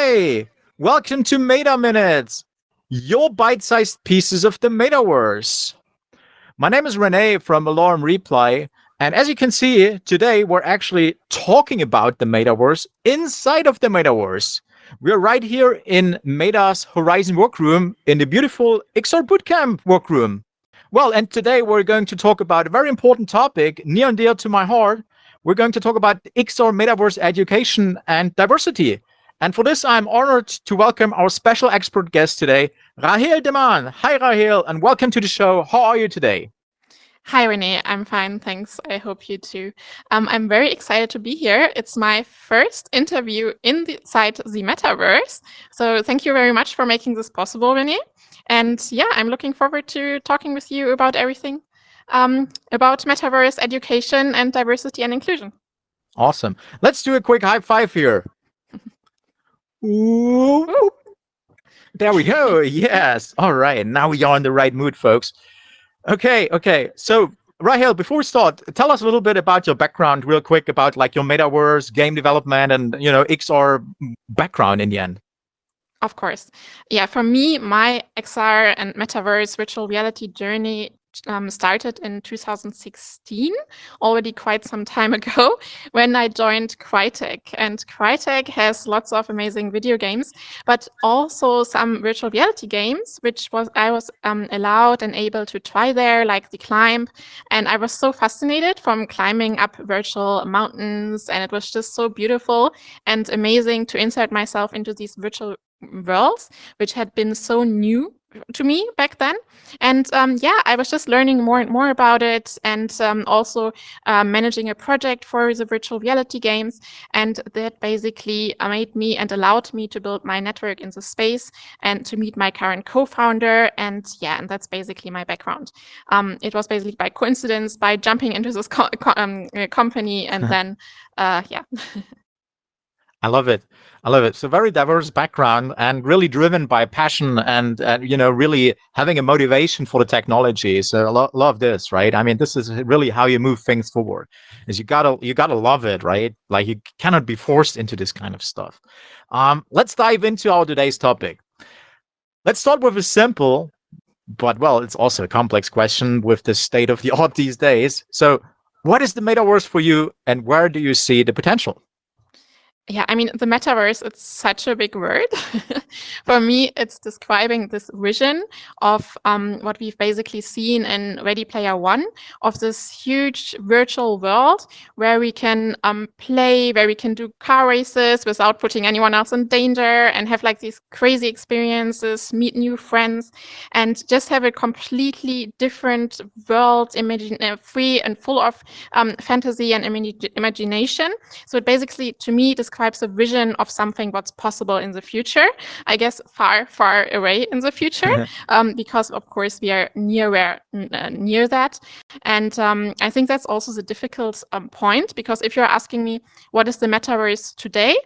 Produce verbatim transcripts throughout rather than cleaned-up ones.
Hi! Welcome to Meta Minutes, your bite-sized pieces of the Metaverse. My name is Rene from Valorem Reply, and as you can see, today we're actually talking about the Metaverse inside of the Metaverse. We're right here in Meta's Horizon Workroom in the beautiful X R Bootcamp Workroom. Well, and today we're going to talk about a very important topic, near and dear to my heart. We're going to talk about X R Metaverse education and diversity. And for this, I'm honored to welcome our special expert guest today, Rahel Demant. Hi, Rahel, and welcome to the show. How are you today? Hi, Renee. I'm fine, thanks. I hope you too. Um, I'm very excited to be here. It's my first interview inside the Metaverse. So thank you very much for making this possible, Renee. And yeah, I'm looking forward to talking with you about everything um, about Metaverse education and diversity and inclusion. Awesome. Let's do a quick high five here. Ooh. There we go. Yes. All right. Now we are in the right mood, folks. Okay. Okay. So, Rahel, before we start, tell us a little bit about your background real quick, about like your Metaverse, game development, and, you know, X R background in the end. Of course. Yeah. For me, my X R and Metaverse virtual reality journey Um, started in two thousand sixteen, already quite some time ago, when I joined Crytek. And Crytek has lots of amazing video games, but also some virtual reality games, which was I was um, allowed and able to try there, like the climb. And I was so fascinated from climbing up virtual mountains, and it was just so beautiful and amazing to insert myself into these virtual worlds, which had been so new to me back then. And um, yeah, I was just learning more and more about it, and um, also uh, managing a project for the virtual reality games. And that basically made me and allowed me to build my network in the space and to meet my current co-founder. And yeah, and that's basically my background. Um, it was basically by coincidence, by jumping into this co co um, company, and uh-huh. then uh, yeah. I love it. I love it. So very diverse background, and really driven by passion, and, and you know, really having a motivation for the technology. So I lo love this, right? I mean, this is really how you move things forward. Is you gotta you gotta love it, right? Like you cannot be forced into this kind of stuff. Um, let's dive into our today's topic. Let's start with a simple, but well, it's also a complex question with the state of the art these days. So, what is the Metaverse for you, and where do you see the potential? Yeah, I mean, the Metaverse, it's such a big word. For me, it's describing this vision of um, what we've basically seen in Ready Player One, of this huge virtual world where we can um, play, where we can do car races without putting anyone else in danger, and have like these crazy experiences, meet new friends, and just have a completely different world, uh, free and full of um, fantasy and imag imagination. So it basically, to me, describes describes a vision of something what's possible in the future. I guess far, far away in the future, um, because of course we are near where, uh, near that. And um, I think that's also the difficult um, point, because if you're asking me what is the Metaverse today,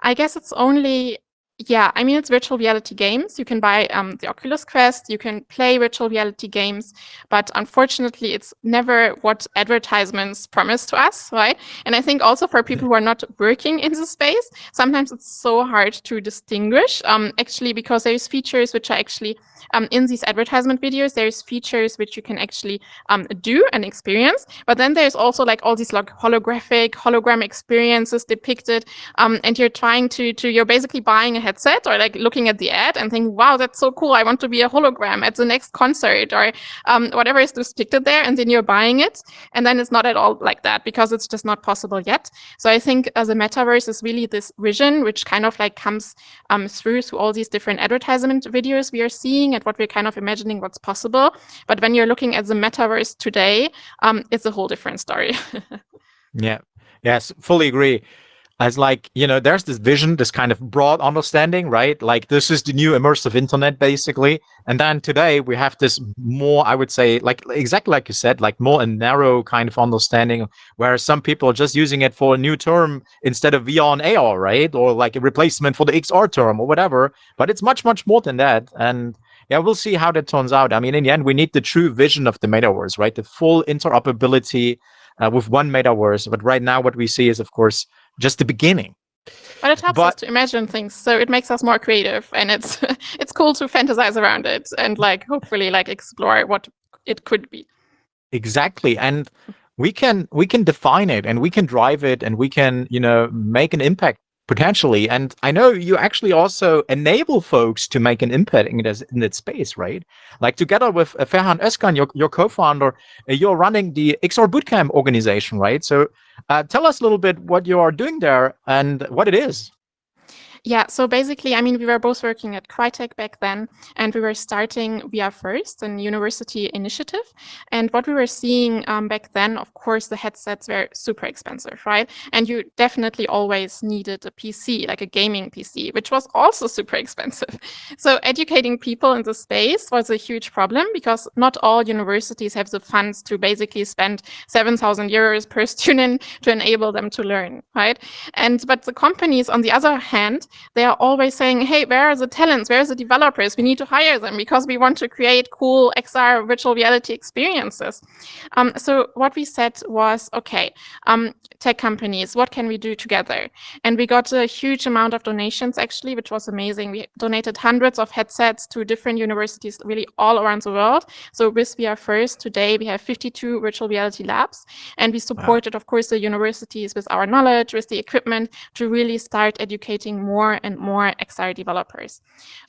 I guess it's only Yeah, I mean, it's virtual reality games. You can buy um, the Oculus Quest, you can play virtual reality games, but unfortunately, it's never what advertisements promise to us, right? And I think also for people who are not working in the space, sometimes it's so hard to distinguish, um, actually, because there's features which are actually, um, in these advertisement videos, there's features which you can actually um, do and experience, but then there's also like all these like holographic, hologram experiences depicted, um, and you're trying to, to, you're basically buying a headset or like looking at the ad and think, wow, that's so cool. I want to be a hologram at the next concert, or um, whatever is depicted there. And then you're buying it. And then it's not at all like that, because it's just not possible yet. So I think uh, the Metaverse is really this vision, which kind of like comes um, through to all these different advertisement videos we are seeing, and what we're kind of imagining what's possible. But when you're looking at the Metaverse today, um, it's a whole different story. Yeah. Yes, fully agree. As like, you know, there's this vision, this kind of broad understanding, right? Like this is the new immersive internet, basically. And then today we have this more, I would say, like exactly like you said, like more a narrow kind of understanding, where some people are just using it for a new term instead of V R and A R, right? Or like a replacement for the X R term or whatever. But it's much, much more than that. And yeah, we'll see how that turns out. I mean, in the end, we need the true vision of the Metaverse, right? The full interoperability uh, with one Metaverse. But right now what we see is, of course, just the beginning, But it helps but, us to imagine things, so it makes us more creative, and it's it's cool to fantasize around it and like hopefully like explore what it could be. Exactly, and we can we can define it, and we can drive it, and we can you know make an impact potentially. And I know you actually also enable folks to make an impact in this, in that space, right? Like together with uh, Ferhan Özkan, your your co-founder, uh, you're running the X R Bootcamp organization, right? So uh, tell us a little bit what you are doing there and what it is. Yeah, so basically, I mean, we were both working at Crytek back then, and we were starting V R First, a university initiative. And what we were seeing um, back then, of course, the headsets were super expensive, right? And you definitely always needed a P C, like a gaming P C, which was also super expensive. So educating people in the space was a huge problem, because not all universities have the funds to basically spend seven thousand euros per student to enable them to learn, right? And but the companies, on the other hand, they are always saying, hey, where are the talents? Where are the developers? We need to hire them because we want to create cool X R virtual reality experiences. Um, so what we said was, okay, um, tech companies, what can we do together? And we got a huge amount of donations, actually, which was amazing. We donated hundreds of headsets to different universities really all around the world. So with V R First, today we have fifty-two virtual reality labs. And we supported, wow. of course, the universities with our knowledge, with the equipment, to really start educating more more and more X R developers.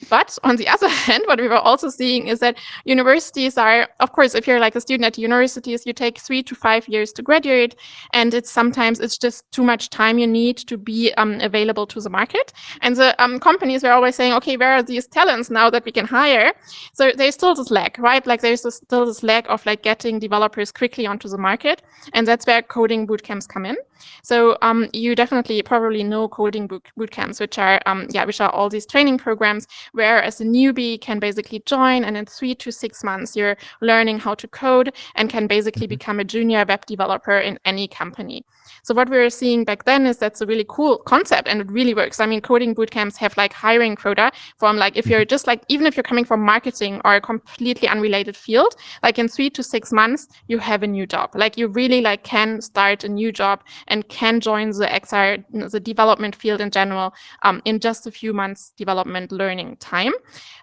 But on the other hand, what we were also seeing is that universities are, of course, if you're like a student at universities, you take three to five years to graduate, and it's sometimes it's just too much time you need to be um, available to the market. And the um, companies were always saying, okay, where are these talents now that we can hire? So there's still this lag, right? Like there's this, still this lag of like getting developers quickly onto the market, and that's where coding bootcamps come in. So um, you definitely probably know coding boot bootcamps, which are um, yeah, which are all these training programs where as a newbie can basically join, and in three to six months you're learning how to code and can basically become a junior web developer in any company. So what we were seeing back then is that's a really cool concept, and it really works. I mean, coding bootcamps have like hiring quota from like if you're just like even if you're coming from marketing or a completely unrelated field, like in three to six months you have a new job. Like you really like can start a new job and can join the X R, the development field in general, um, in just a few months development learning time.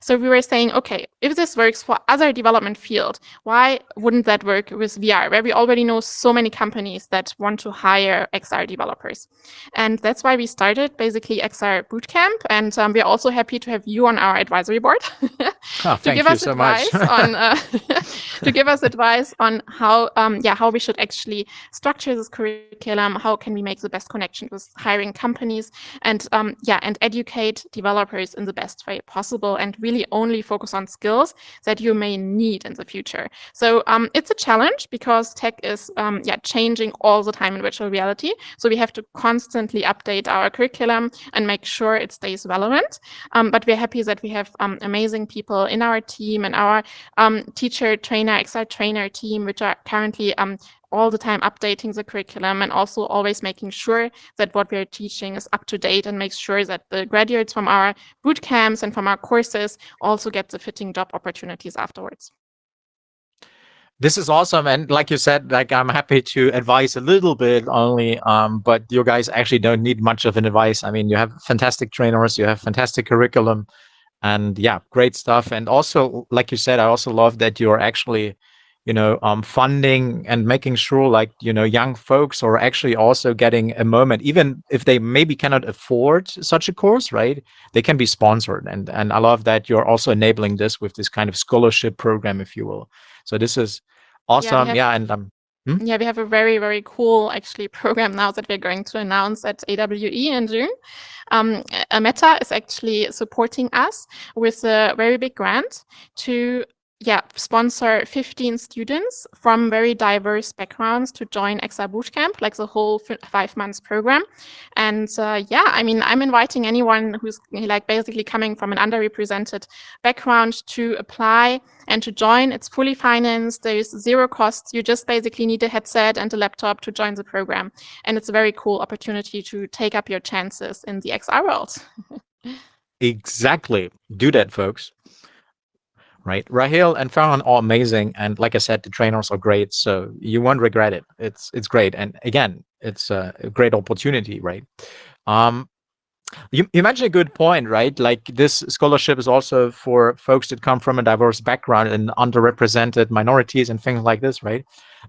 So we were saying, okay, if this works for other development field, why wouldn't that work with V R, where we already know so many companies that want to hire X R developers? And that's why we started basically X R Bootcamp. And um, we're also happy to have you on our advisory board oh, to give us so advice on uh, to give us advice on how um, yeah how we should actually structure this curriculum. How can we make the best connection with hiring companies, and um, yeah, and educate developers in the best way possible, and really only focus on skills that you may need in the future. So um, it's a challenge because tech is um, yeah changing all the time in virtual reality. So we have to constantly update our curriculum and make sure it stays relevant. Um, but we're happy that we have um, amazing people in our team and our um, teacher trainer, X R trainer team, which are currently um, all the time updating the curriculum and also always making sure that what we're teaching is up to date and makes sure that the graduates from our boot camps and from our courses also get the fitting job opportunities afterwards. This is awesome. And like you said, like I'm happy to advise a little bit only, um, but you guys actually don't need much of an advice. I mean, you have fantastic trainers, you have fantastic curriculum, and yeah, great stuff. And also, like you said, I also love that you're actually you know, um, funding and making sure like, you know, young folks are actually also getting a moment, even if they maybe cannot afford such a course, right? They can be sponsored. And, and I love that you're also enabling this with this kind of scholarship program, if you will. So this is awesome. Yeah. yeah and I'm, um, Hmm? Yeah, we have a very, very cool actually program now that we're going to announce at A W E in June. Um, Meta is actually supporting us with a very big grant to Yeah, sponsor fifteen students from very diverse backgrounds to join X R Bootcamp, like the whole five months program. And uh, yeah, I mean, I'm inviting anyone who's like basically coming from an underrepresented background to apply and to join. It's fully financed. There's zero costs. You just basically need a headset and a laptop to join the program. And it's a very cool opportunity to take up your chances in the X R world. Exactly. Do that, folks. Right, Rahel and Ferhan are amazing, and like I said, the trainers are great, so you won't regret it. It's it's great, and again, it's a great opportunity, right? Um, You, you mentioned a good point, right? Like this scholarship is also for folks that come from a diverse background and underrepresented minorities and things like this, right?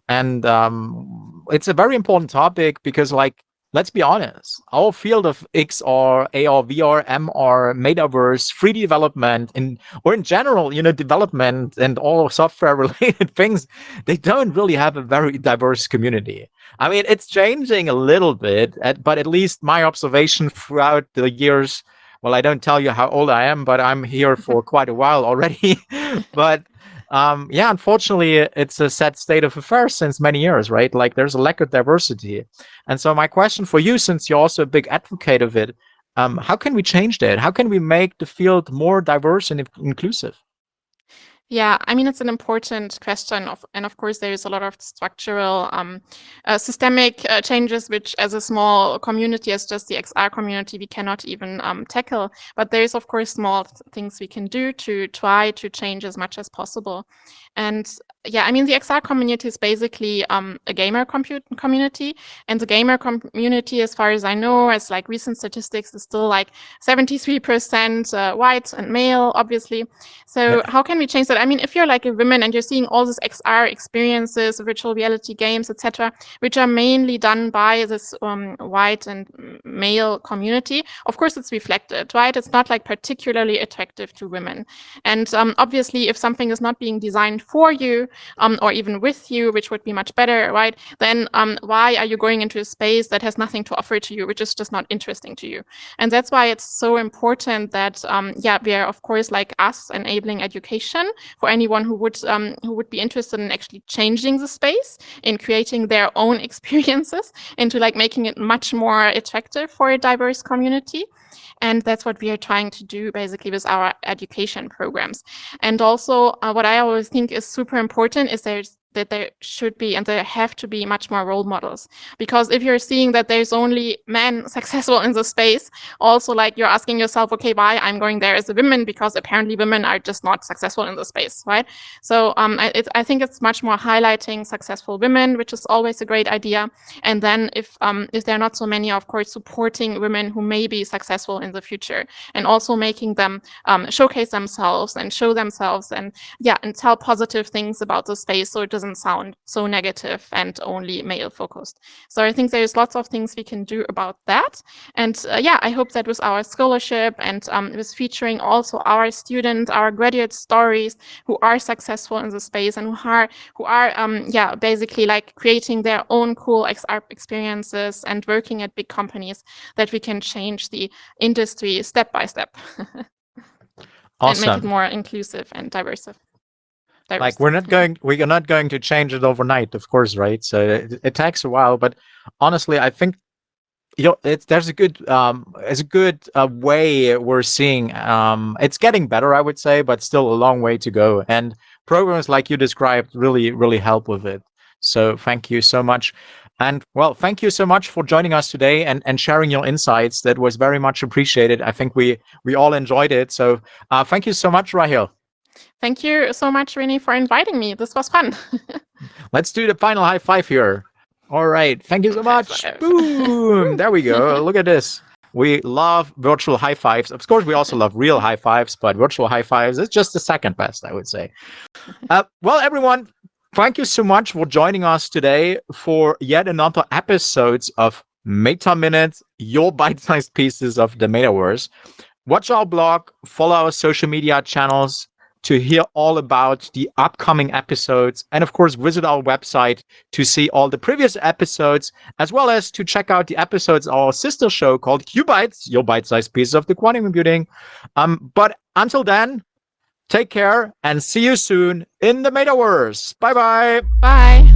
And um, it's a very important topic because, like, let's be honest, our field of X R, A R, V R, M R, Metaverse, three D development, and or in general, you know, development and all software-related things, they don't really have a very diverse community. I mean, it's changing a little bit, at, but at least my observation throughout the years, well, I don't tell you how old I am, but I'm here for quite a while already. But um, yeah, unfortunately, it's a sad state of affairs since many years, right? Like there's a lack of diversity. And so my question for you, since you're also a big advocate of it, um, how can we change that? How can we make the field more diverse and inclusive? Yeah, I mean, it's an important question. Of, and of course, there is a lot of structural um, uh, systemic uh, changes, which as a small community, as just the X R community, we cannot even um, tackle. But there is, of course, small things we can do to try to change as much as possible. And yeah, I mean, the X R community is basically um, a gamer community. And the gamer com community, as far as I know, as like recent statistics, is still like seventy-three percent uh, white and male, obviously. So yeah. How can we change that? I mean, if you're like a woman and you're seeing all these X R experiences, virtual reality games, et cetera, which are mainly done by this um, white and male community, of course, it's reflected, right? It's not like particularly attractive to women. And um, obviously, if something is not being designed for you um, or even with you, which would be much better, right? Then um, why are you going into a space that has nothing to offer to you, which is just not interesting to you? And that's why it's so important that, um, yeah, we are, of course, like us enabling education for anyone who would um, who would be interested in actually changing the space, in creating their own experiences, into like making it much more attractive for a diverse community. And that's what we are trying to do basically with our education programs. And also uh, what I always think is super important is there's that there should be and there have to be much more role models. Because if you're seeing that there's only men successful in the space, also like you're asking yourself, okay, why I'm going there as a woman, because apparently women are just not successful in the space, right? So um, I, it, I think it's much more highlighting successful women, which is always a great idea. And then if, um, if there are not so many, of course, supporting women who may be successful in the future, and also making them um, showcase themselves and show themselves and, yeah, and tell positive things about the space. So it doesn't and sound so negative and only male focused. So I think there's lots of things we can do about that. And uh, yeah, I hope that with our scholarship and um, with featuring also our students, our graduate stories who are successful in the space and who are, who are um, yeah, basically like creating their own cool X R experiences and working at big companies, that we can change the industry step by step. Awesome. And make it more inclusive and diverse. Like we're not going, we are not going to change it overnight, of course, right? So it, it takes a while, but honestly, I think you know, it's there's a good, um, it's a good uh, way we're seeing. Um, it's getting better, I would say, but still a long way to go. And programs like you described really, really help with it. So thank you so much. And well, thank you so much for joining us today and, and sharing your insights. That was very much appreciated. I think we, we all enjoyed it. So uh, thank you so much, Rahel. Thank you so much, Rini, for inviting me. This was fun. Let's do the final high five here. All right. Thank you so much. Boom. There we go. Look at this. We love virtual high fives. Of course, we also love real high fives, but virtual high fives is just the second best, I would say. Uh, well, everyone, thank you so much for joining us today for yet another episode of Meta Minutes, your bite-sized pieces of the metaverse. Watch our blog, follow our social media channels, to hear all about the upcoming episodes, and of course, visit our website to see all the previous episodes, as well as to check out the episodes of our sister show called Qbytes, your bite-sized piece of the quantum computing. Um, but until then, take care and see you soon in the Metaverse. Bye-bye. Bye.